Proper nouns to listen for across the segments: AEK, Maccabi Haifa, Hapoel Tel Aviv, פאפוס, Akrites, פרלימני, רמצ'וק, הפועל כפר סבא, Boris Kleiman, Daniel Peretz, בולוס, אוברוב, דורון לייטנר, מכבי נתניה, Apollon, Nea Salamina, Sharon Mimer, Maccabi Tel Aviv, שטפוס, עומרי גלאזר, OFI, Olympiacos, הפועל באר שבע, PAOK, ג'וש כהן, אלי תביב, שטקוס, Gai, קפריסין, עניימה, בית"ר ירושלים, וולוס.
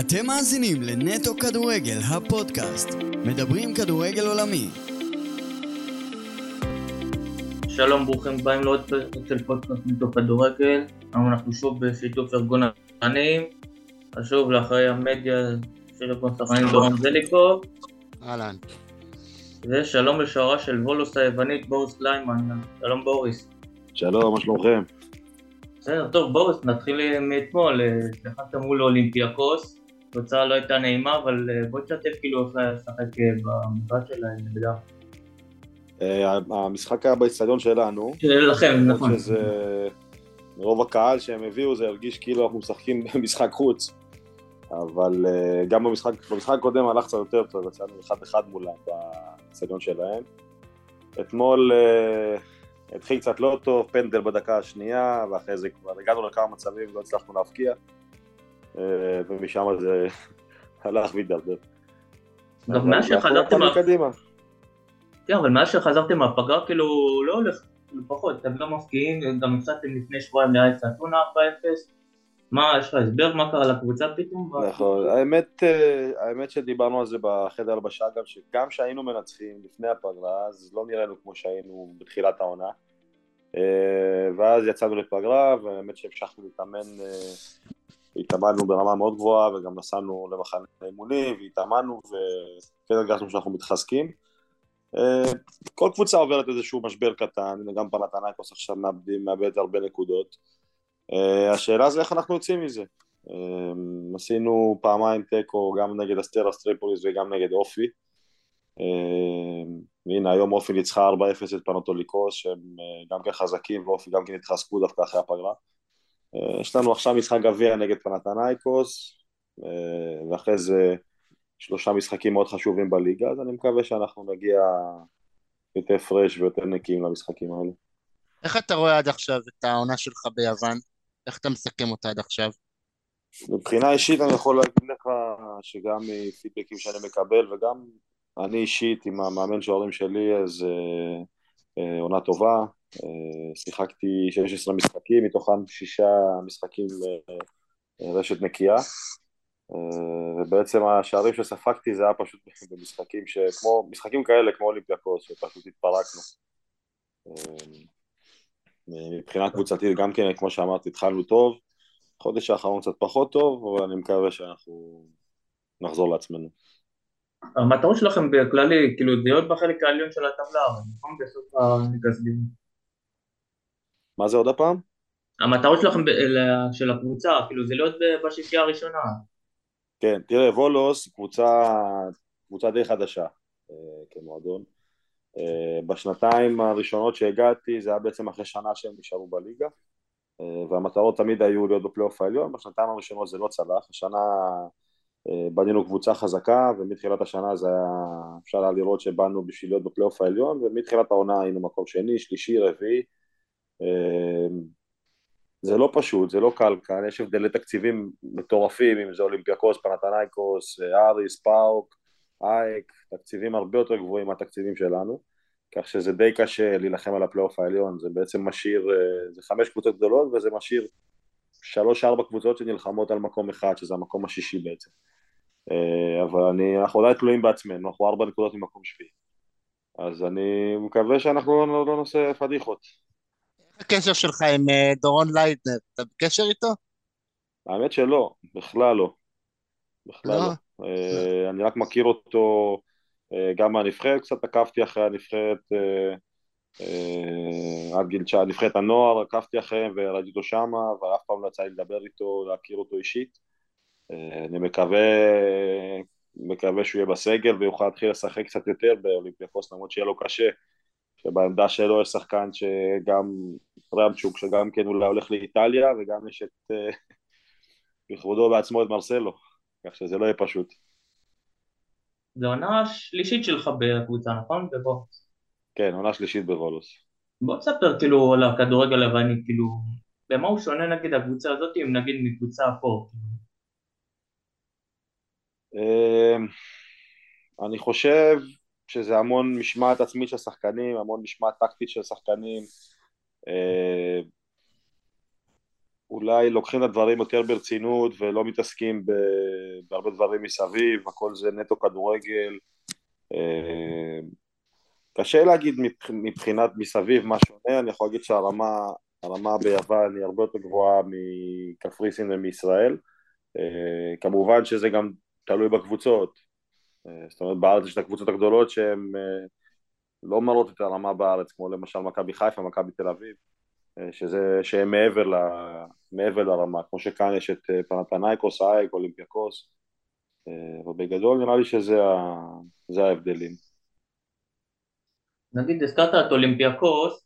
אתם מאזינים לנטו כדורגל, הפודקאסט. מדברים כדורגל עולמי. שלום, ברוכים הבאים לעוד פרק של פודקאסט נטו כדורגל. אנחנו שוב בשיתוף ארגון השחקנים. שוב לאחרי המדיה של ארגון השחקנים דורון זליקוב. אהלן. ושלום לשוערה של וולוס היוונית בוריס קליימן. שלום בוריס. שלום, מה שלומכם? בסדר, טוב בוריס, נתחיל מאתמול. סליחת מול אולימפיאקוס. התוצאה לא הייתה נעימה, אבל בוא תשתף כאילו איך לשחק במשחק שלהם נגדה. המשחק היה באצטדיון שלנו. שלכם, נכון. רוב הקהל שהם הביאו זה הרגיש כאילו אנחנו משחקים במשחק חוץ. אבל גם במשחק הקודם הלך קצת יותר טוב, יצאנו 1-1 מולה באצטדיון שלהם. אתמול התחיל קצת לא טוב, פנדל בדקה השנייה, ואחרי זה כבר הגענו לכמה מצבים ולא הצלחנו להפקיע. ומשם זה הלך וידרדר. גם מאז שחזרתם מהפגרה, כן, אבל מאז שחזרתם מהפגרה כאילו לא הולך, לפחות, אתם לא מפקיעים, גם הפסדתם לפני שבועיים ליד סנטונה 4-0, מה, יש לך הסבר מה קרה לקבוצה פתאום? נכון, האמת שדיברנו על זה בחדר הלבשה, גם שהיינו מנצחים לפני הפגרה, אז לא נראינו כמו שהיינו בתחילת העונה, ואז יצאנו לפגרה, והאמת שהמשכנו להתאמן, התאמנו ברמה מאוד גבוהה, וגם נסענו למחנה האימוני, והתאמנו, וכן הרגשנו שאנחנו מתחזקים. כל קבוצה עוברת איזשהו משבר קטן, גם פנתנייקוס עכשיו מאבד הרבה נקודות. השאלה זה איך אנחנו יוצאים מזה. עשינו פעמיים טקו, גם נגד אסטרס טריפוליס וגם נגד אופי. הנה, היום אופי ניצחה 4-0 את פנאתוליקוס, שהם גם כן חזקים, ואופי גם כן התחזקו דווקא אחרי הפגרה. יש לנו עכשיו משחק גביע נגד פנאתנייקוס, ואחרי זה 3 משחקים מאוד חשובים בליגה, אז אני מקווה שאנחנו נגיע יותר פרש ויותר נקיים למשחקים האלה. איך אתה רואה עד עכשיו את העונה שלך ביוון? איך אתה מסכם אותה עד עכשיו? מבחינה אישית אני יכול להגיד לך שגם פידבקים שאני מקבל, וגם אני אישית עם המאמן שההורים שלי, אז עונה טובה. שיחקתי 16 משחקים, מתוכם 6 משחקים לרשת נקייה, ובעצם השערים שספגתי זה היה פשוט במשחקים שכמו, משחקים כאלה כמו אולימפיאקוס, שפשוט התפרקנו. מבחינה קבוצתית גם כן, כמו שאמרתי, התחלנו טוב, חודש האחרון קצת פחות טוב, אבל אני מקווה שאנחנו נחזור לעצמנו. המטרות שלכם בכללי, כאילו זה עוד בחלק העליון של הטבלה, נכון? בסוף הגזבים. מה זה עוד הפעם? המטרות שלכם של הקבוצה, כאילו זה לא עוד בשקיעה הראשונה. כן, תראה, וולוס קבוצה די חדשה כמועדון. בשנתיים הראשונות שהגעתי, זה היה בעצם אחרי שנה שהם נשארו בליגה, והמטרות תמיד היו להיות בפלייאוף העליון, בשנתיים הראשונות זה לא צלח, השנה בנינו קבוצה חזקה, ומתחילת השנה זה היה אפשר היה לראות שבאנו בשביל להיות בפלייאוף העליון, ומתחילת העונה היינו מקום שני, שלישי, רביעי. זה לא פשוט, זה לא קל כאן, יש הבדלי תקציבים מטורפים, אם זה אולימפיאקוס, פנאתנייקוס, אריס, פאוק, AEK, תקציבים הרבה יותר גבוהים מהתקציבים שלנו, כך שזה די קשה להילחם על הפלייאוף העליון, זה בעצם משאיר, זה 5 קבוצות גדולות, וזה משאיר 3-4 קבוצות שנלחמות על מקום אחד, שזה המקום השישי בעצם. אבל אנחנו עדיין תלויים בעצמנו, אנחנו 4 נקודות ממקום שביעי. אז אני מקווה שאנחנו לא נעשה פדיחות. הקשר שלך עם דורון לייטנר, אתה בקשר איתו? האמת שלא, בכלל לא. בכלל לא. אני רק מכיר אותו גם מהנבחרת, קצת עקבתי אחרי הנבחרת, עד גיל 19, נבחרת הנוער, עקבתי אחריהם וראיתי אותו שמה, אבל אף פעם לא יצא לי לדבר איתו, להכיר אותו אישית. אני מקווה שהוא יהיה בסגל ויוכל להתחיל לשחק קצת יותר באולימפיאקוס, למרות שיהיה לו קשה. שבעמדה שלו יש שחקן שגם רמצ'וק, שגם כן אולי הולך לאיטליה, וגם יש את בכבודו בעצמו את מרסלו, כך שזה לא יהיה פשוט. זו עונה השלישית שלך בקבוצה, נכון? בוולוס. כן, עונה שלישית בוולוס. בוא תספר כאילו על הכדורגל לבני, כאילו, במה הוא שונה נגיד הקבוצה הזאת, אם נגיד מקבוצה פה? אני חושב שזה המון משמעת עצמית של שחקנים, המון משמעת טקטית של שחקנים, אולי לוקחים לדברים יותר ברצינות, ולא מתעסקים בהרבה דברים מסביב, הכל זה נטו כדורגל, קשה להגיד מבחינת מסביב מה שונה, אני יכול להגיד שהרמה ביוון היא הרבה יותר גבוהה מקפריסין ומישראל, כמובן שזה גם תלוי בקבוצות, זאת אומרת בארץ יש את הקבוצות הגדולות שהן לא מראות את הרמה בארץ, כמו למשל מכבי חיפה, מכבי תל אביב, שהם מעבר לרמה, כמו שכאן יש את פנתנייקוס, AEK, אולימפיאקוס, ובגדול נראה לי שזה ההבדלים. נגיד, הזכרת את אולימפיאקוס,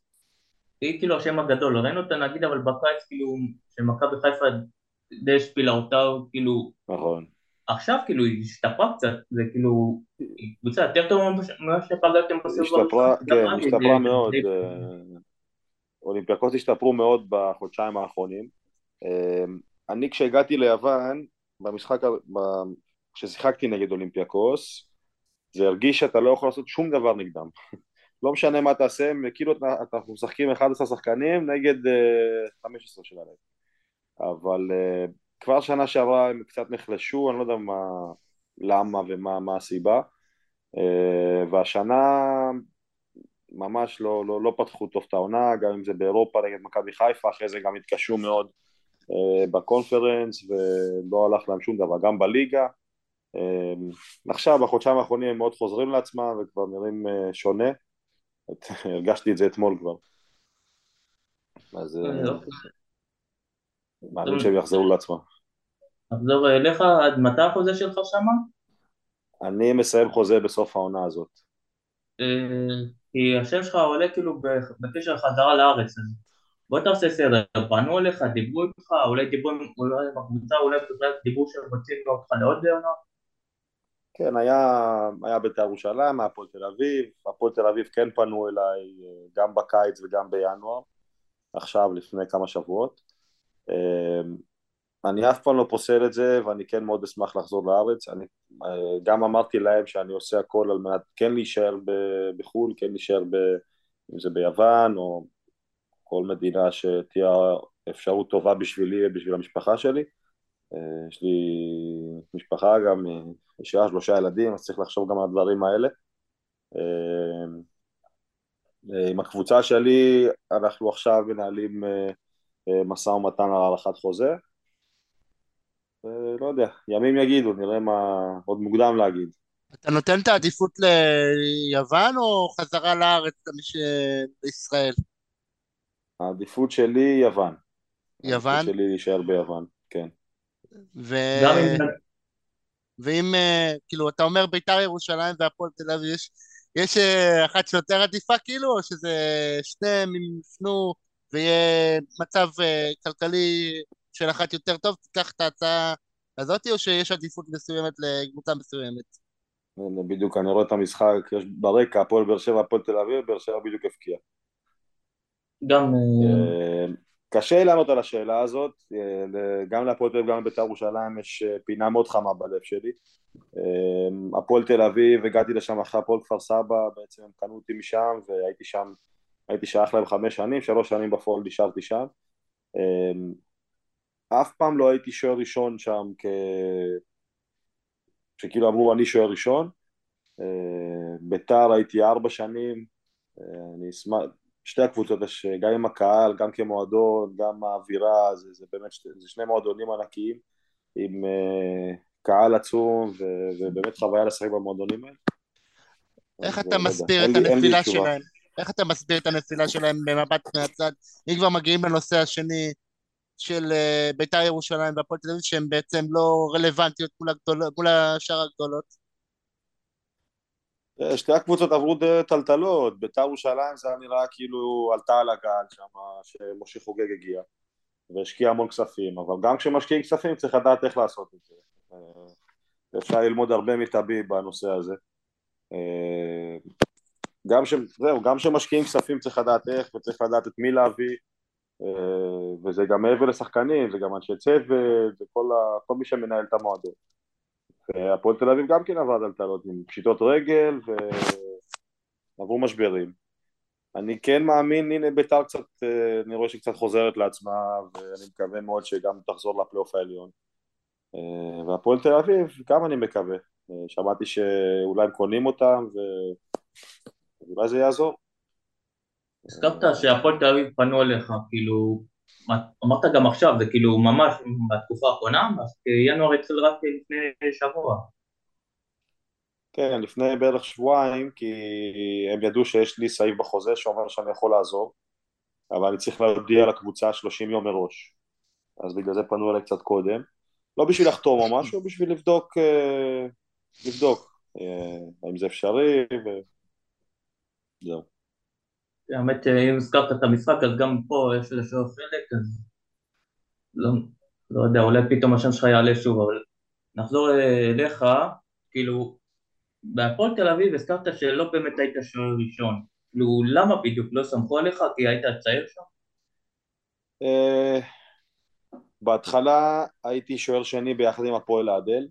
היא כאילו השם הגדול, ראינו אותה נגיד, אבל בקיץ כאילו, שמכבי חיפה די השפילה אותה, כאילו... נכון. עכשיו כאילו היא השתפרה קצת, זה כאילו, היא קבוצה יותר טוב ממה שפגעתם בסביבה. השתפרה, כן, השתפרה מאוד. אולימפיאקוס השתפרו מאוד בחודשיים האחרונים. אני כשהגעתי ליוון, במשחק, כששיחקתי נגד אולימפיאקוס, זה הרגיש שאתה לא יכול לעשות שום דבר נגדם. לא משנה מה תעשה, כאילו אנחנו משחקים 11 שחקנים נגד 15 של הלב. אבל כבר שנה שעברה הם קצת נחלשו, אני לא יודע למה ומה הסיבה, והשנה ממש לא פתחו טוב את העונה, גם אם זה באירופה נגד מכבי חיפה, אחרי זה גם התקשו מאוד בקונפרנס, ולא הלך להם שום דבר, גם בליגה. עכשיו, בחודשיים האחרונים הם מאוד חוזרים לעצמם, וכבר נראים שונה, הרגשתי את זה אתמול כבר. אז... מעלים שהם יחזרו לעצמם. נחזור אליך, עד מתי החוזה שלך שמה? אני מסיים חוזה בסוף העונה הזאת. כי השם שלך עולה כאילו בקשר חזרה לארץ, אז בוא תעשה סדר, פנו אליך, דיברו איתך, אולי דיברו בקבוצה, אולי דיברו שרוצים אותך לעוד בעונה? כן, היה בית"ר ירושלים, הפועל תל אביב, הפועל תל אביב כן פנו אליי גם בקיץ וגם בינואר, עכשיו לפני כמה שבועות. אני אף פעם לא פוסל את זה, ואני כן מאוד אשמח לחזור לארץ. אני גם אמרתי להם שאני עושה הכל על מנת כן להישאר בחו"ל, כן להישאר אם זה ביוון, או כל מדינה שתהיה אפשרות טובה בשבילי ובשביל המשפחה שלי. יש לי משפחה גם, אישה, 3 ילדים, אז צריך לחשוב גם על הדברים האלה. עם הקבוצה שלי, אנחנו עכשיו מנהלים מסע ומתן על הארכת חוזה. לא יודע, ימים יגידו, נראה מה עוד מוקדם להגיד. אתה נותן את העדיפות ליוון או חזרה לארץ לישראל? העדיפות שלי יוון. יוון? העדיפות שלי להישאר ביוון, כן. ואם, כאילו, אתה אומר בית"ר ירושלים והפועל תל אביב, יש אחת שיותר עדיפה כאילו, או שזה שניהם יפנו ויהיה מצב כלכלי של אחת יותר טוב, תיקח את ההצעה הזאת, או שיש עדיפות מסוימת לקבוצה מסוימת? בדיוק, אני רואה את המשחק, יש ברקע, הפועל באר שבע, הפועל תל אביב, באר שבע בדיוק הפקיע. גם... קשה לענות על השאלה הזאת, גם להפועל תל אביב, גם לבית"ר ירושלים, יש פינה מאוד חמה בלב שלי. הפועל תל אביב, הגעתי לשם אחרי הפועל כפר סבא, בעצם הם קנו אותי משם, והייתי שם, הייתי שייך להם 5 שנים, 3 שנים בפועל נשארתי שם. אף פעם לא הייתי שוער ראשון שם, שכאילו אמרו אני שוער ראשון. בית"ר הייתי 4 שנים, אני אשמח, שתי הקבוצות, גם עם הקהל, גם כמועדון, גם האווירה, זה באמת, זה 2 מועדונים ענקיים, עם קהל עצום, ובאמת חוויה לשחק במועדונים האלה. איך אתה מסביר את הנפילה שלהם? איך אתה מסביר את הנפילה שלהם במבט מהצד? אם כבר מגיעים לנושא השני של בית"ר ירושלים והפועל תל אביב, שהן בעצם לא רלוונטיות מול השאר הגדולות. שתי הקבוצות עברו טלטלות, בית"ר ירושלים זה נראה כאילו עלתה על הגל שם, שמושי חוגג הגיע, והשקיע המון כספים, אבל גם כשמשקיעים כספים צריך לדעת איך לעשות את זה. אפשר ללמוד הרבה מטבי בנושא הזה. גם כשמשקיעים כספים צריך לדעת איך, וצריך לדעת את מי להביא, וזה גם מעבר לשחקנים, זה גם אנשי צוות, וכל מי שמנהל את המועדון. הפועל תל אביב גם כן עבד על טלטלות, עם פשיטות רגל, ועברו משברים. אני כן מאמין, הנה ביתר קצת, אני רואה שהיא קצת חוזרת לעצמה, ואני מקווה מאוד שגם תחזור לפלייאוף העליון. והפועל תל אביב, גם אני מקווה. שמעתי שאולי הם קונים אותם, ואולי זה יעזור. הסכמת שהפועל תל אביב פנו אליך, כאילו, אמרת גם עכשיו, זה כאילו ממש בתקופה האחרונה, אז ינואר אצל רק לפני שבוע. כן, לפני בערך שבועיים, כי הם ידעו שיש לי סעיף בחוזה שאומר שאני יכול לעזוב, אבל אני צריך להודיע לקבוצה 30 יום מראש, אז בגלל זה פנו אליי קצת קודם, לא בשביל לחתום או משהו, בשביל לבדוק, האם זה אפשרי, וזהו. האמת, אם הזכרת את המשחק, אז גם פה יש איזשהו חלק, אז לא יודע, אולי פתאום השם שלך יעלה שוב, אבל נחזור אליך, כאילו, בהפועל תל אביב הזכרת שלא באמת היית שוער ראשון, למה בדיוק לא סמכו עליך? כי היית צעיר שם? בהתחלה הייתי שוער שני ביחד עם הפועל העדל,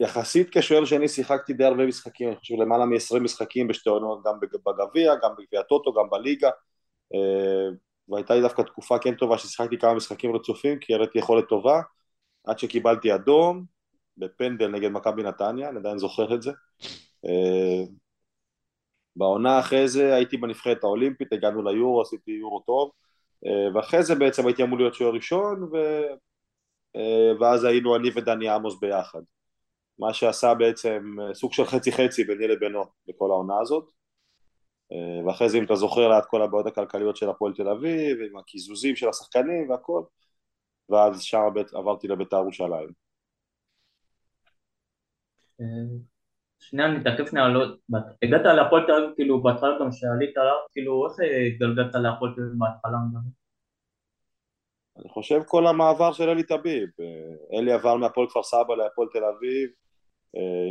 ויחסית כשוער שני שיחקתי די הרבה משחקים, אני חושב למעלה מ-20 משחקים בשתי עונות, גם בגביע, גם בגביע הטוטו, גם בליגה, והייתה לי דווקא תקופה כן טובה ששיחקתי כמה משחקים רצופים, כי הראיתי יכולת טובה, עד שקיבלתי אדום, בפנדל נגד מכבי נתניה, אני עדיין זוכר את זה. בעונה אחרי זה הייתי בנבחרת האולימפית, הגענו ליורו, עשיתי יורו טוב, ואחרי זה בעצם הייתי אמור להיות שוער ראשון, ואז היינו אני ודני עמוס ביחד. מה שעשה בעצם סוג של חצי-חצי ביני לבינו בכל העונה הזאת, ואחרי זה אם אתה זוכר לה את כל הבעיות הכלכליות של הפועל תל אביב, עם הקיזוזים של השחקנים והכל, ואז שם עברתי לבית"ר ירושלים. שנייה, נתעכב שנייה, הגעת להפועל תל אביב, כאילו, בהתחלה גם שעלית עליו, כאילו, איך התגלגלת להפועל תל אביב בהתחלה? אני חושב כל המעבר של אלי תביב, אלי עבר מהפועל כפר סבא להפועל תל אביב,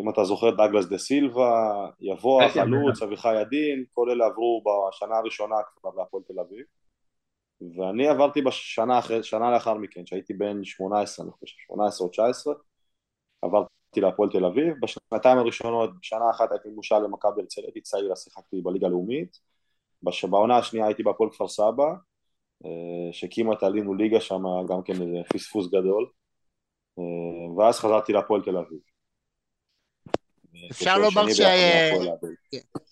אם אתה זוכר, דאגלס דה סילבה, יבוא, חלוץ, אביחי ידין, כל אלה עברו בשנה הראשונה כבר להפועל תל אביב, ואני עברתי שנה לאחר מכן, שהייתי בין 18, אני חושב, 18 או 19, עברתי להפועל תל אביב, בשנתיים הראשונות, בשנה אחת הייתי מושל למכבי הרצליה, הייתי צעיר, שיחקתי בליגה הלאומית, בעונה השנייה הייתי בהפועל כפר סבא, שכמעט עלינו ליגה שם, גם כן פספוס גדול, ואז חזרתי להפועל תל אביב.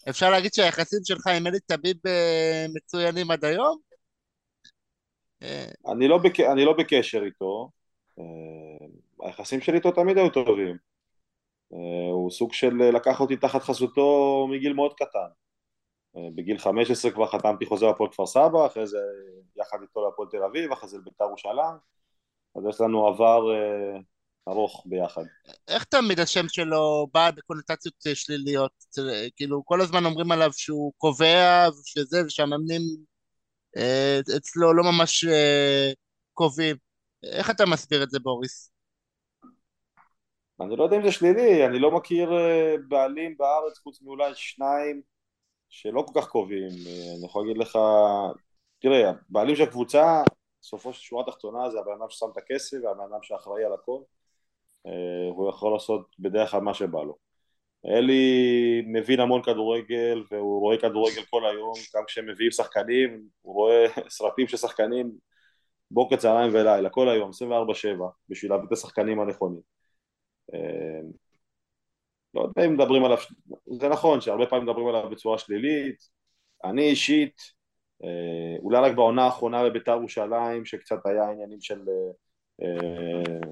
אפשר להגיד שהיחסים שלך עם אלי תביב מצוינים עד היום? אני לא בקשר איתו, היחסים שלי איתו תמיד היו טובים, הוא סוג של לקח אותי תחת חסותו מגיל מאוד קטן, בגיל 15 כבר חתמתי חוזה להפועל כפר סבא, אחרי זה יחד איתו להפועל תל אביב, אחרי זה לבית"ר ירושלים, אז יש לנו עבר ארוך ביחד. איך תמיד השם שלו בא בקונוטציות שליליות, כאילו כל הזמן אומרים עליו שהוא קובע ושזה, ושהמאמנים אצלו לא ממש קובעים, איך אתה מסביר את זה בוריס? אני לא יודע אם זה שלילי, אני לא מכיר בעלים בארץ, חוץ מאולי שניים שלא כל כך קובעים, אני יכול להגיד לך, תראה, בעלים של הקבוצה, סופו של שורה תחתונה, זה הבן אדם ששם את הכסף, והבן אדם שאחראי על הכל, הוא יכול לעשות בדרך כלל מה שבא לו. אלי מבין המון כדורגל, והוא רואה כדורגל כל היום, גם כשמביאים שחקנים, הוא רואה סרטים של שחקנים, בוקר צהריים ולילה, כל היום, 24/7, בשביל להביא את השחקנים הנכונים. לא יודע אם מדברים עליו, זה נכון שהרבה פעמים מדברים עליו בצורה שלילית, אני אישית, אולי רק בעונה האחרונה בבית"ר ירושלים, שקצת היה עניינים של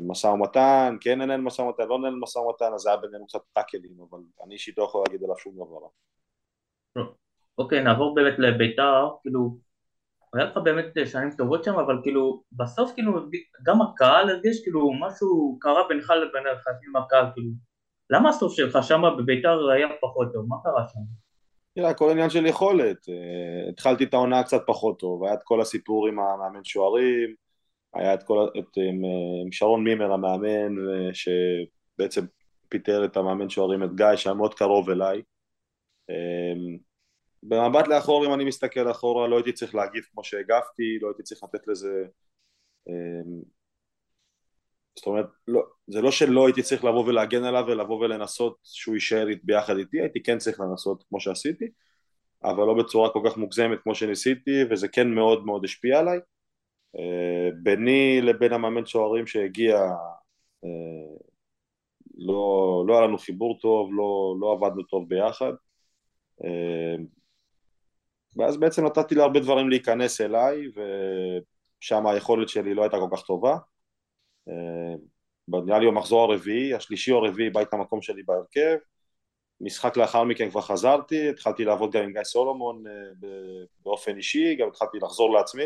משא ומתן, כן אינן משא ומתן, לא אינן משא ומתן, אז זה היה בינינו קצת טאקלים, אבל אני אישית לא יכול להגיד עליו שום דבר. אוקיי, נעבור באמת לבית"ר, כאילו, היה לך באמת שנים טובות שם, אבל כאילו, בסוף כאילו, גם הקהל הרגיש כאילו, משהו קרה בינך לבין היחסים הקהל, כאילו, למה הסוף שלך שם בביתר היה פחות טוב? מה קרה שם? תראה, כל עניין של יכולת, התחלתי את העונה קצת פחות טוב, היה את כל הסיפור עם המאמן שוערים, היה את כל, עם שרון מימר המאמן, שבעצם פיטר את המאמן שוערים, את גיא, שהיה מאוד קרוב אליי, במבט לאחור, אם אני מסתכל אחורה, לא הייתי צריך להגיב כמו שהגבתי, לא הייתי צריך לתת לזה זאת אומרת, זה לא שלא הייתי צריך לבוא ולהגן עליו ולבוא ולנסות שהוא יישאר ביחד איתי, הייתי כן צריך לנסות כמו שעשיתי, אבל לא בצורה כל כך מוגזמת כמו שניסיתי, וזה כן מאוד מאוד השפיע עליי. ביני לבין המאמן שוערים שהגיע, לא היה לנו חיבור טוב, לא עבדנו טוב ביחד, ואז בעצם נתתי להרבה דברים להיכנס אליי, ושם היכולת שלי לא הייתה כל כך טובה. נראה לי המחזור הרביעי, השלישי או הרביעי בא את המקום שלי בהרכב, משחק לאחר מכן כבר חזרתי, התחלתי לעבוד גם עם גיא סולומון באופן אישי, גם התחלתי לחזור לעצמי,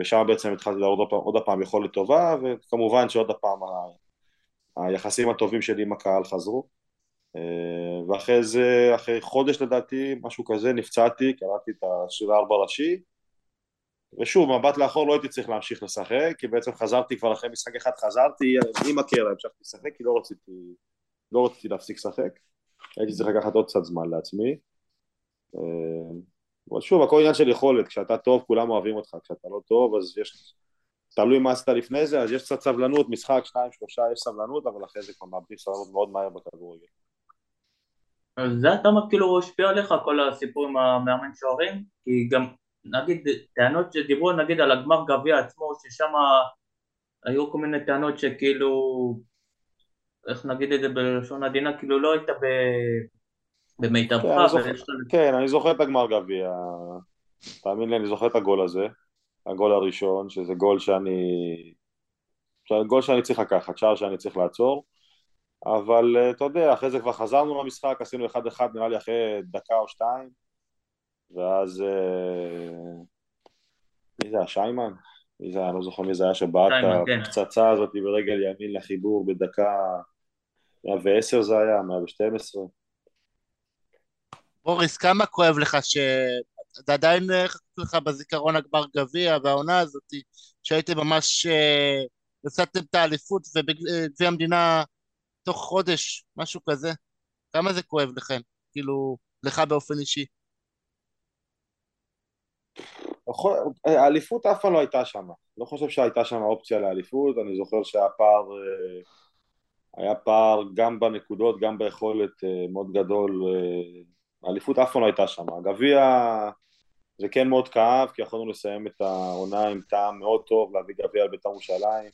ושם בעצם התחלתי לעבוד עוד הפעם יכולת טובה, וכמובן שעוד הפעם היחסים הטובים שלי עם הקהל חזרו, ואחרי זה, אחרי חודש לדעתי, משהו כזה, נפצעתי, קראתי את השיר 4 ראשי, ושוב, מבט לאחור לא הייתי צריך להמשיך לשחק, כי בעצם חזרתי כבר אחרי משחק אחד, חזרתי עם הקרע, המשכתי לשחק, כי לא רציתי להפסיק לשחק, הייתי צריך לקחת עוד קצת זמן לעצמי, אבל שוב, הכל עניין של יכולת, כשאתה טוב כולם אוהבים אותך, כשאתה לא טוב, אז יש, תלוי מה עשתה לפני זה, אז יש קצת סבלנות, משחק, 2-3, יש סבלנות, אבל אחרי זה כבר מאבדים סבלנות מאוד מהר בכדורגל. אז זה אתה כאילו השפיע עליך כל הסיפור עם המאמן שוערים, כי גם נגיד טענות שדיברו נגיד על הגמר גביע עצמו, ששם היו כל מיני טענות שכאילו, איך נגיד את זה בלשון עדינה, כאילו לא הייתה במיטבך. כן, אני זוכר את הגמר גביע, תאמין לי, אני זוכר את הגול הזה, הגול הראשון, שזה גול שאני צריך לקחת, שער שאני צריך לעצור, אבל אתה יודע, אחרי זה כבר חזרנו למשחק, עשינו 1-1 נראה לי אחרי דקה או שתיים, ואז מי זה היה? שיימן? אני לא זוכר מי זה היה שבאת הפצצה הזאת ברגל ימין לחיבור בדקה 110 זה היה, 112. בוריס, כמה כואב לך שאתה עדיין חכת לך בזיכרון הגמר גביע והעונה הזאת שהייתם ממש, נשאתם את האליפות ובגביע המדינה תוך חודש, משהו כזה, כמה זה כואב לכם, כאילו לך באופן אישי? האליפות אף פעם לא הייתה שם, לא חושב שהייתה שם אופציה לאליפות, אני זוכר שהפער היה פער גם בנקודות, גם ביכולת מאוד גדול, האליפות אף פעם לא הייתה שם, הגביע זה כן מאוד כאב, כי יכולנו לסיים את העונה עם טעם מאוד טוב, להביא גביע על בית"ר ירושלים,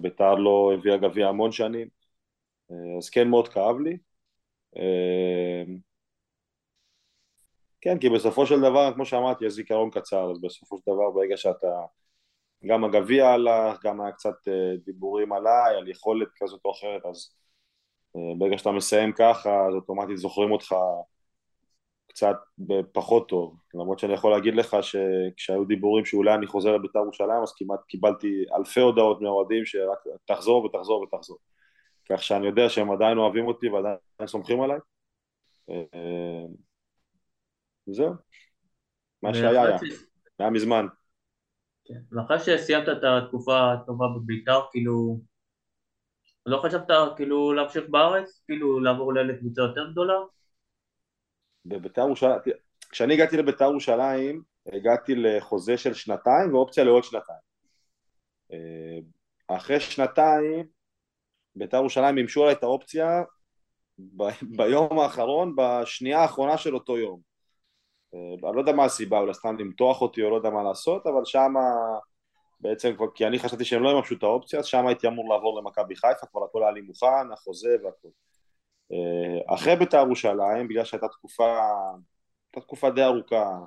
בית"ר לא הביאה גביע המון שנים, אז כן מאוד כאב לי, כן, כי בסופו של דבר, כמו שאמרתי, יש זיכרון קצר, אז בסופו של דבר, ברגע שאתה, גם הגביע הלך, גם היה קצת דיבורים עליי, על יכולת כזאת או אחרת, אז ברגע שאתה מסיים ככה, אז אוטומטית זוכרים אותך קצת פחות טוב, למרות שאני יכול להגיד לך שכשהיו דיבורים שאולי אני חוזר לבית"ר ירושלים, אז כמעט קיבלתי אלפי הודעות מהאוהדים שרק תחזור ותחזור ותחזור, כך שאני יודע שהם עדיין אוהבים אותי ועדיין סומכים עליי, זהו, מה שהיה היה, היה מזמן. ואחרי שסיימת את התקופה הטובה בבית"ר, כאילו, לא חשבת כאילו להמשיך בארץ? כאילו לעבור לקבוצה יותר גדולה? בבית"ר ירושלים, כשאני הגעתי לבית"ר ירושלים, הגעתי לחוזה של 2 ואופציה לעוד 2. אחרי 2, בית"ר ירושלים ימשו עליי את האופציה ביום האחרון, בשנייה האחרונה של אותו יום. אני לא יודע מה הסיבה, אולי סתם למתוח אותי או לא יודע מה לעשות, אבל שם בעצם, כי אני חשבתי שהם לא יממשו את האופציה, אז שם הייתי אמור לעבור למכבי חיפה, כבר הכל היה לי מוכן, החוזה והכל. אחרי בית"ר ירושלים, בגלל שהייתה תקופה די ארוכה,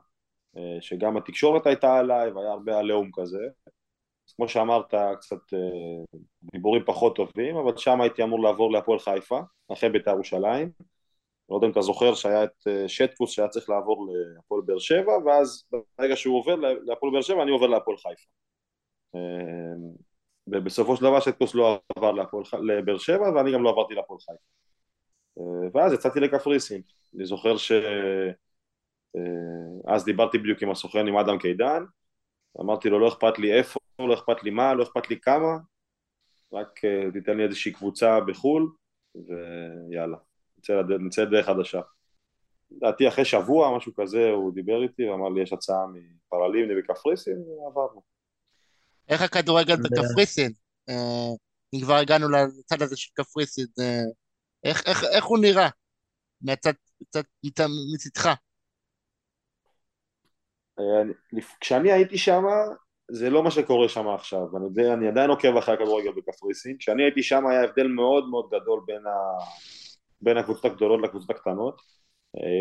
שגם התקשורת הייתה עליי, והיה הרבה עליהום כזה, אז כמו שאמרת, קצת דיבורים פחות טובים, אבל שם הייתי אמור לעבור להפועל חיפה, אחרי בית"ר ירושלים, לא יודע אם אתה זוכר שהיה את שטפוס שהיה צריך לעבור להפועל באר שבע, ואז ברגע שהוא עובר להפועל באר שבע, אני עובר להפועל חיפה. ובסופו של דבר שטפוס לא עבר לבאר שבע, ואני גם לא עברתי להפועל חיפה. ואז יצאתי לקפריסין. אני זוכר שאז דיברתי בדיוק עם הסוכן, עם אדם קידן, אמרתי לו, לא אכפת לי איפה, לא אכפת לי מה, לא אכפת לי כמה, רק תיתן לי איזושהי קבוצה בחול, ויאללה. נצא דרך חדשה. דעתי אחרי שבוע, משהו כזה, הוא דיבר איתי ואמר לי, יש הצעה מפרלימני בקפריסין, ועברנו. איך הכדורגל בקפריסין? כבר הגענו לצד הזה של קפריסין, איך הוא נראה מצדך? כשאני הייתי שם, זה לא מה שקורה שם עכשיו, אני עדיין עוקב אחרי הכדורגל בקפריסין, כשאני הייתי שם היה הבדל מאוד מאוד גדול בין הקבוצות הגדולות לקבוצות הקטנות,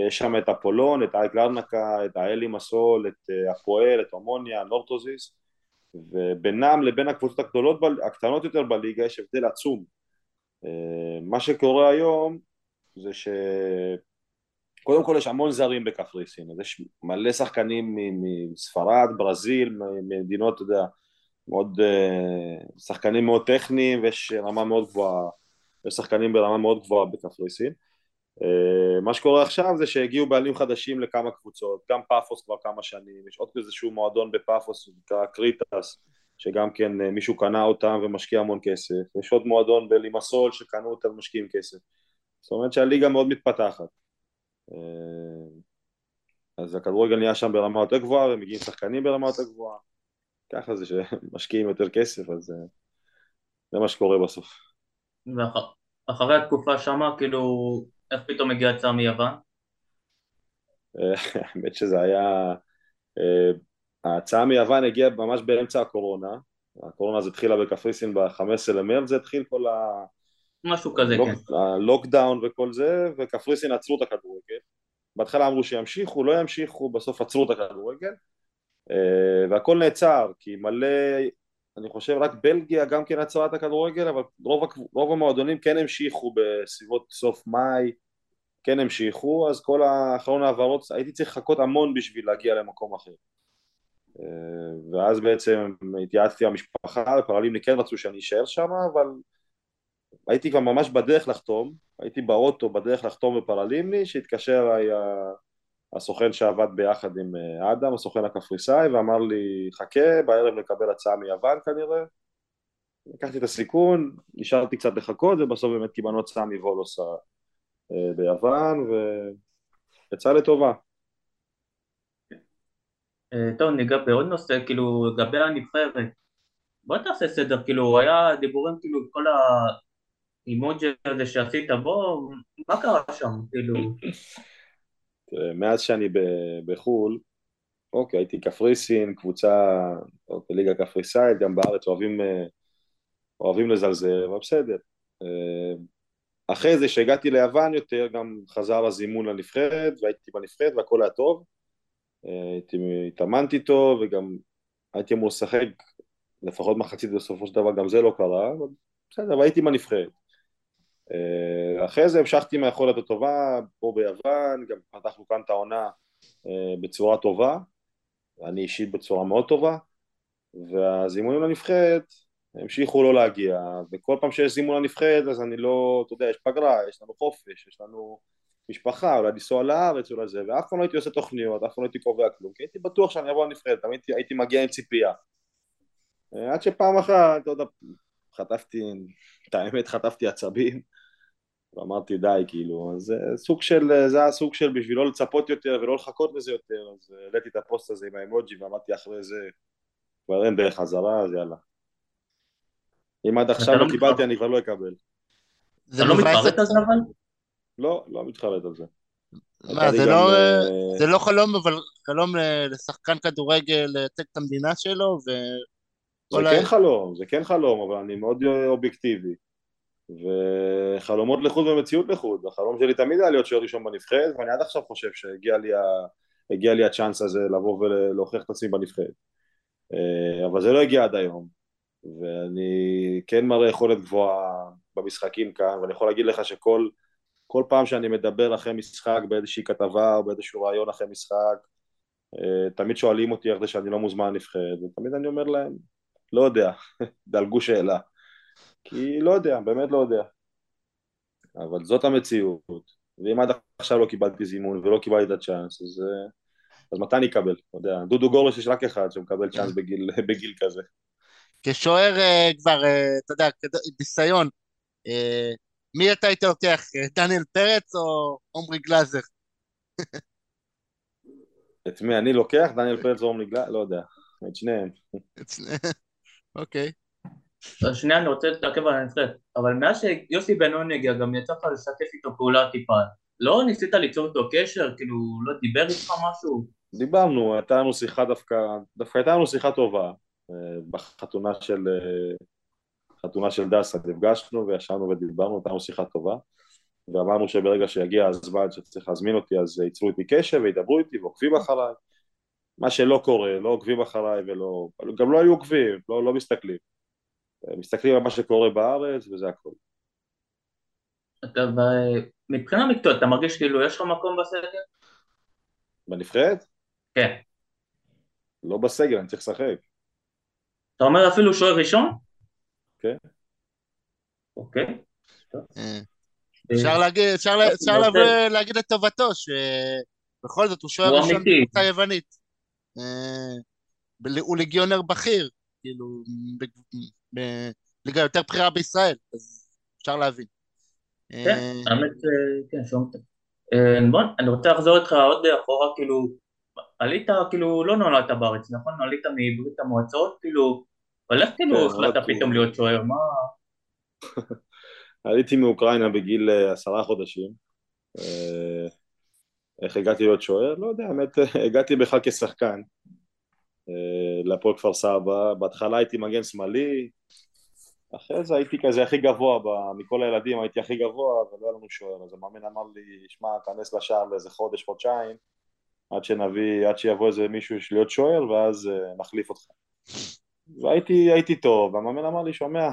יש שם את אפולון, את AEK לארנקה, את האיילי מסול, את הפועל, את הומוניה, נורטוזיס, ובינם לבין הקבוצות הקטנות יותר בליגה יש הבדל עצום. מה שקורה היום זה שקודם כל יש המון זרים בקפריסין, יש מלא שחקנים מספרד, ברזיל, ממדינות, אתה יודע, שחקנים מאוד טכניים, ויש רמה מאוד גבוהה, יש שחקנים ברמה מאוד גבוהה בקפריסין. מה שקורה עכשיו זה שהגיעו בעלים חדשים לכמה קבוצות, גם פאפוס כבר כמה שנים, יש עוד איזשהו מועדון בפאפוס, אקריטס, שגם כן מישהו קנה אותם ומשקיע המון כסף, יש עוד מועדון בלימסול שקנו אותם ומשקיעים כסף, זאת אומרת שהליגה מאוד מתפתחת, אז הכדורגל נהיה שם ברמה יותר גבוהה ומגיעים שחקנים ברמה יותר גבוהה, ככה זה שמשקיעים יותר כסף, אז זה מה שקורה בסוף. ואחרי התקופה שמה, כאילו איך פתאום הגיע הצעה מיוון? האמת שזה היה, ההצעה מיוון הגיעה ממש באמצע הקורונה, הקורונה זה התחילה בקפריסין ב-15 למרץ, זה התחיל כל משהו כזה, כן. הלוקדאון וכל זה, וקפריסין עצרו את הכדורגל, בהתחלה אמרו שימשיכו, לא ימשיכו, בסוף עצרו את הכדורגל, והכל נעצר, כי מלא, אני חושב רק בלגיה גם כן עצרה את הכדורגל, אבל רוב המועדונים כן המשיכו בסביבות סוף מאי, כן המשיכו, אז כל האחרון העברות, הייתי צריך לחכות המון בשביל להגיע למקום אחר. ואז בעצם התייעצתי המשפחה, הפרלים כן רצו שאני אשאר שם, אבל הייתי כבר ממש בדרך לחתום, הייתי באוטו בדרך לחתום בפרלים לי, שהתקשר הסוכן שעבד ביחד עם אדם, הסוכן הקפריסאי, ואמר לי, חכה, בערב נקבל הצעה מיוון כנראה. לקחתי את הסיכון, נשארתי קצת לחכות, ובסוף באמת קיבלנו הצעה מבולוס ביוון, ויצאה לטובה. טוב, ניגע בעוד נושא, כאילו, לגבי הנבחרת. בוא תעשה סדר, כאילו, היה דיבורים, כאילו, כל האימוג'י הזה שעשית בו, מה קרה שם, כאילו? מאז שאני בחול, אוקיי, הייתי קפריסין, קבוצה, אוקיי, ליגה קפריסאית, גם בארץ אוהבים לזלזל, אבל בסדר. אחרי זה שהגעתי ליוון יותר, גם חזר הזימון לנבחרת, והייתי בנבחרת והכל היה טוב, התאמנתי טוב, וגם הייתי אמור לשחק, לפחות מחצית בסופו של דבר, גם זה לא קרה, אבל בסדר, והייתי בנבחרת. אחרי זה המשכתי מהיכולת הטובה פה ביוון, גם פתחנו כאן את העונה בצורה טובה, אני אישית בצורה מאוד טובה, והזימונים לנבחרת המשיכו לא להגיע, וכל פעם שיש זימון לנבחרת אז אני לא, אתה יודע, יש פגרה, יש לנו חופש, יש לנו משפחה, אולי לנסוע לארץ אולי זה, ואף פעם לא הייתי עושה תוכניות, אף פעם לא הייתי קובע כלום, כי הייתי בטוח שאני אבוא לנבחרת, תמיד הייתי מגיע עם ציפייה, עד שפעם אחת, אתה יודע, חטפתי עצבים, ואמרתי די, כאילו, אז זה היה סוג של בשביל לא לצפות יותר ולא לחכות לזה יותר, אז העליתי את הפוסט הזה עם האמוג'י, ואמרתי אחרי זה, כבר אין דרך חזרה, אז יאללה. אם עד עכשיו לא קיבלתי, אני כבר לא אקבל. אתה לא מתחרט על זה אבל? לא, לא מתחרט על זה. זה לא חלום, אבל חלום לשחקן כדורגל, לייצג את המדינה שלו, זה כן חלום, אבל אני מאוד אובייקטיבי. וחלומות לחוד ומציאות לחוד, החלום שלי תמיד היה להיות שוער ראשון בנבחרת, ואני עד עכשיו חושב שהגיע לי הצ'אנס הזה לבוא ולהוכיח את עצמי בנבחרת, אבל זה לא הגיע עד היום, ואני כן מראה יכולת גבוהה במשחקים כאן, ואני יכול להגיד לך שכל פעם שאני מדבר אחרי משחק באיזושהי כתבה או באיזשהו רעיון אחרי משחק, תמיד שואלים אותי איך זה שאני לא מוזמן לנבחרת, ותמיד אני אומר להם, לא יודע, דלגו שאלה, כי לא יודע, באמת לא יודע. אבל זאת המציאות, ואם עד עכשיו לא קיבלתי זימון ולא קיבלתי את הצ'אנס, אז מתי אני אקבל? לא יודע, דודו גורש יש רק אחד שמקבל צ'אנס בגיל כזה. כשוער כבר, אתה יודע, ניסיון, מי אתה היית לוקח, דניאל פרץ או עומרי גלאזר? את מי אני לוקח, דניאל פרץ או עומרי גלאזר? לא יודע, את שניהם. אוקיי. השנייה אני רוצה להתעכב על הנבחרת, אבל מאז שיוסי בנון הגיע גם יצא לך לשתף איתו פעולה טיפה, לא ניסית ליצור אותו קשר, כאילו לא דיבר איתך משהו? דיברנו, הייתה לנו שיחה דווקא הייתה לנו שיחה טובה, בחתונה של דסה נפגשנו וישבנו ודיברנו, הייתה לנו שיחה טובה, ואמרנו שברגע שיגיע הזמן שצריך להזמין אותי, אז ייצרו איתי קשר וידברו איתי ועוקבים אחריי, מה שלא קורה, לא עוקבים אחריי ולא, גם לא היו עוקבים, לא מסתכלים. מסתכלים על מה שקורה בארץ, וזה הכל. אתה, מבחינה מקצוע, אתה מרגיש כאילו יש לך מקום בסגל? בנבחרת? כן. לא בסגל, אני צריך לשחק. אתה אומר אפילו שוער ראשון? כן. אוקיי. אפשר להגיד את טובתו, שבכל זאת הוא שוער ראשון בקבוצה היוונית. הוא לגיונר בכיר, כאילו, בליגה יותר בחירה בישראל, אז אפשר להבין. כן, האמת, כן, שומעת. בוא, אני רוצה לחזור איתך עוד אחורה, כאילו, עלית, כאילו, לא נולדת בארץ, נכון? עלית מברית המועצות, כאילו, הולך כאילו, החלטת פתאום להיות שוער, מה? עליתי מאוקראינה בגיל 10 חודשים, איך הגעתי להיות שוער? לא יודע, האמת, הגעתי בכלל כשחקן, להפועל כפר סבא, בהתחלה הייתי מגן שמאלי, אחרי זה הייתי כזה הכי גבוה, מכל הילדים הייתי הכי גבוה, ולא היה לנו שוער, אז המאמן אמר לי, שמע, תכנס לשער לאיזה חודש, חודשיים, עד שיבוא איזה מישהו להיות שוער, ואז נחליף אותך. והייתי טוב, והמאמן אמר לי, שומע,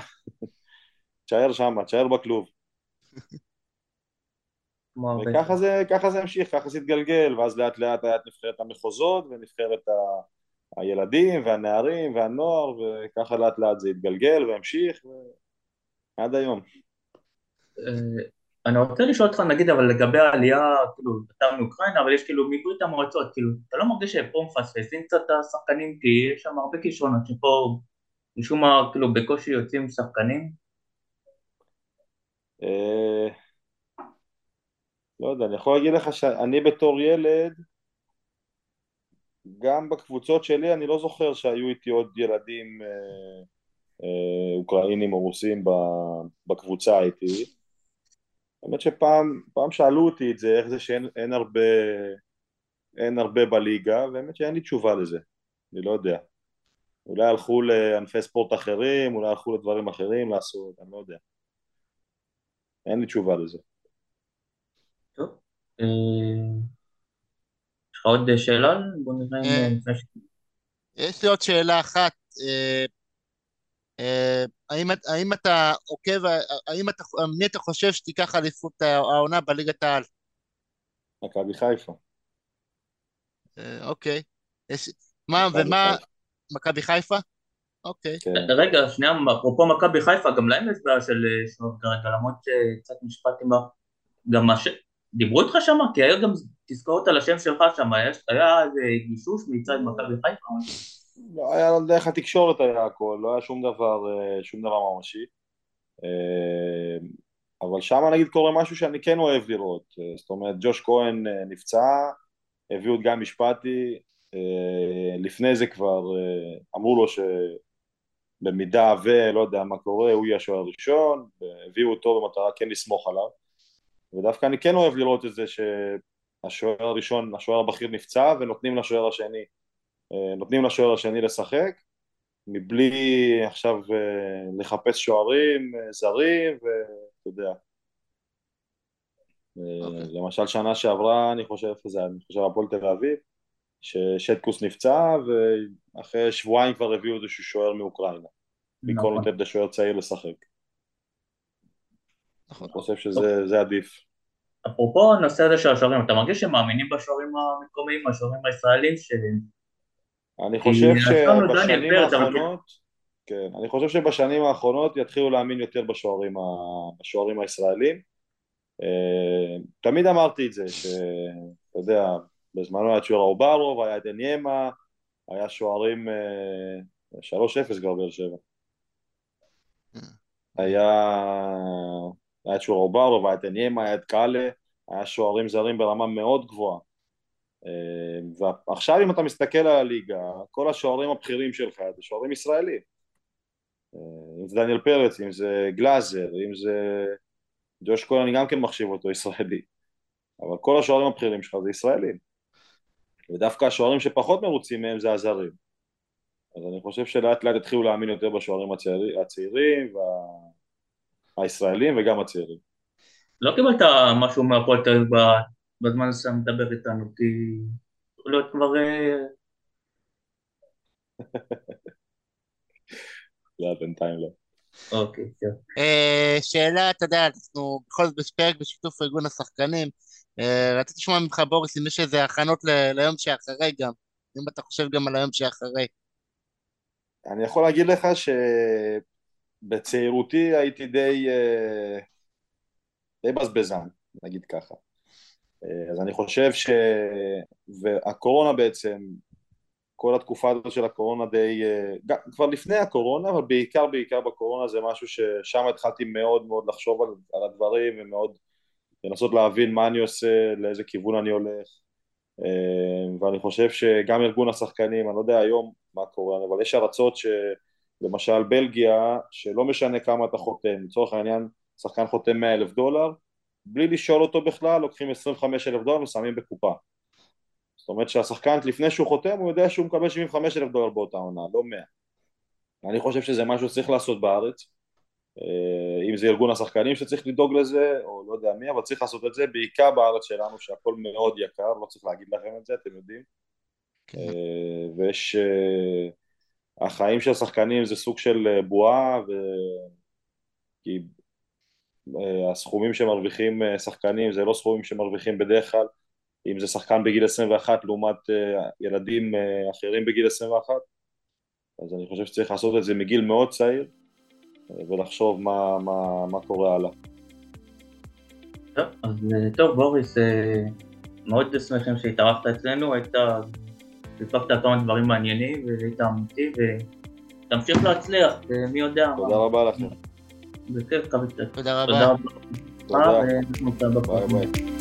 תשאר שם, תשאר בכלוב. וככה זה המשיך, ככה זה התגלגל, ואז לאט לאט היה נבחרת המחוזות, ונבחרת הילדים והנערים והנוער, וככה לאט לאט זה התגלגל והמשיך, עד היום. אני רוצה לשאול אותך, נגיד, אבל לגבי העלייה, כאילו, אתה מאוקראינה, אבל יש כאילו מברית המועצות, כאילו, אתה לא מרגיש שפה מפספסים קצת השחקנים, כי יש שם הרבה כישרונות, שפה משום מה, כאילו, בקושי יוצאים שחקנים? לא יודע, אני יכול להגיד לך שאני בתור ילד, גם בקבוצות שלי אני לא זוכר שהיו איתי עוד ילדים אוקראינים או רוסים בקבוצה איתי. האמת שפעם שאלו אותי את זה, איך זה שאין הרבה בליגה, והאמת שאין לי תשובה לזה, אני לא יודע. אולי הלכו לענפי ספורט אחרים, אולי הלכו לדברים אחרים לעשות, אני לא יודע. אין לי תשובה לזה. טוב. עוד שאלה? בואו נראה אם... יש לי עוד שאלה אחת. האם אתה עוקב, מי אתה חושב שתיקח אליפות העונה בליגת העל? מכבי חיפה. אוקיי. מה ומה... מכבי חיפה? אוקיי. רגע, שנייה, אפרופו מכבי חיפה, גם להם יש בעיה של שנות כרגע, למרות שקצת משפטים בה. גם מה ש... דיברו איתך שמה? כי היה גם... תזכורת על השם שלך שם, היה איזה גישוש מצד מכבי חיפה? לא, היה דרך התקשורת היה הכל, לא היה שום דבר ממשי, אבל שם נגיד קורה משהו שאני כן אוהב לראות, זאת אומרת ג'וש כהן נפצע, הביאו את גיא משפטי, לפני זה כבר אמרו לו שבמידה ולא יודע מה קורה, הוא יהיה השוער הראשון, הביאו אותו במטרה כן לסמוך עליו, ודווקא אני כן אוהב לראות את זה ש... השוער הראשון, השוער הבכיר נפצע, ונותנים לשוער השני לשחק, מבלי עכשיו לחפש שוערים זרים, ואתה יודע. Okay. למשל שנה שעברה, אני חושב, הפועל תל אביב, ששטקוס נפצע, ואחרי שבועיים כבר הביאו איזשהו שוער מאוקראינה. בכל נותן לשוער צעיר לשחק. אני חושב שזה עדיף. אפרופו הנושא הזה של השוערים, אתה מרגיש שמאמינים בשוערים המקומיים, בשוערים הישראלים שהם? אני חושב שבשנים האחרונות יתחילו להאמין יותר בשוערים הישראלים. תמיד אמרתי את זה, שאתה יודע, בזמנו היה שוער אוברוב, היה את עניימה, היה שוערים 3-0 כבר באר שבע. היה את שוער אוברוב, היה את עניימה, היה את קאלה, היה שוערים זרים ברמה מאוד גבוהה. ועכשיו אם אתה מסתכל על הליגה, כל השוערים הבכירים שלך, זה שוערים ישראלים. אם זה דניאל פרץ, אם זה גלאזר, אם זה ג'וש כהן, אני גם כן מחשיב אותו ישראלי, אבל כל השוערים הבכירים שלך זה ישראלים, ודווקא השוערים שפחות מרוצים מהם זה הזרים. אז אני חושב שלאט לאט התחילו להאמין יותר בשוערים הצעירים והישראלים וגם הצעירים. לא קיבלת משהו מהפועל תל אביב בזמן שאתה מדבר איתנו, כי לא כבר... לא, בינתיים לא. אוקיי, טוב. שאלה, אתה יודע, אנחנו בכל זאת בפרק בשיתוף ארגון השחקנים, רציתי לשמוע ממך בוריס, אם יש איזה הכנות ליום שאחרי גם, אם אתה חושב גם על היום שאחרי. אני יכול להגיד לך שבצעירותי הייתי די בזבזן, נגיד ככה. אז אני חושב והקורונה בעצם, כל התקופה הזאת של הקורונה די, כבר לפני הקורונה, אבל בעיקר בקורונה זה משהו ששם התחלתי מאוד מאוד לחשוב על הדברים ומאוד לנסות להבין מה אני עושה, לאיזה כיוון אני הולך, ואני חושב שגם ארגון השחקנים, אני לא יודע היום מה קורה, אבל יש ארצות שלמשל בלגיה, שלא משנה כמה אתה חותם, לצורך העניין שחקן חותם $100,000, בלי לשאול אותו בכלל, לוקחים $25,000 ושמים בקופה. זאת אומרת שהשחקן לפני שהוא חותם, הוא יודע שהוא מקבל $75,000 באותה עונה, לא 100. אני חושב שזה משהו שצריך לעשות בארץ, אם זה ארגון השחקנים שצריך לדאוג לזה, או לא יודע מי, אבל צריך לעשות את זה, בעיקר בארץ שלנו, שהכל מאוד יקר, לא צריך להגיד לכם את זה, אתם יודעים. ויש... החיים של השחקנים זה סוג של בועה, כי הסכומים שמרוויחים שחקנים, זה לא סכומים שמרוויחים בדרך כלל, אם זה שחקן בגיל 21 לעומת ילדים אחרים בגיל 21, אז אני חושב שצריך לעשות את זה מגיל מאוד צעיר, ולחשוב מה קורה הלאה. טוב, בוריס, מאוד שמחים שהתארחת אצלנו, סיפקת כמה דברים מעניינים, והיית אמיתי, ותמשיך להצליח, מי יודע. תודה רבה לכם. בכיף, תודה רבה. תודה רבה. ביי ביי.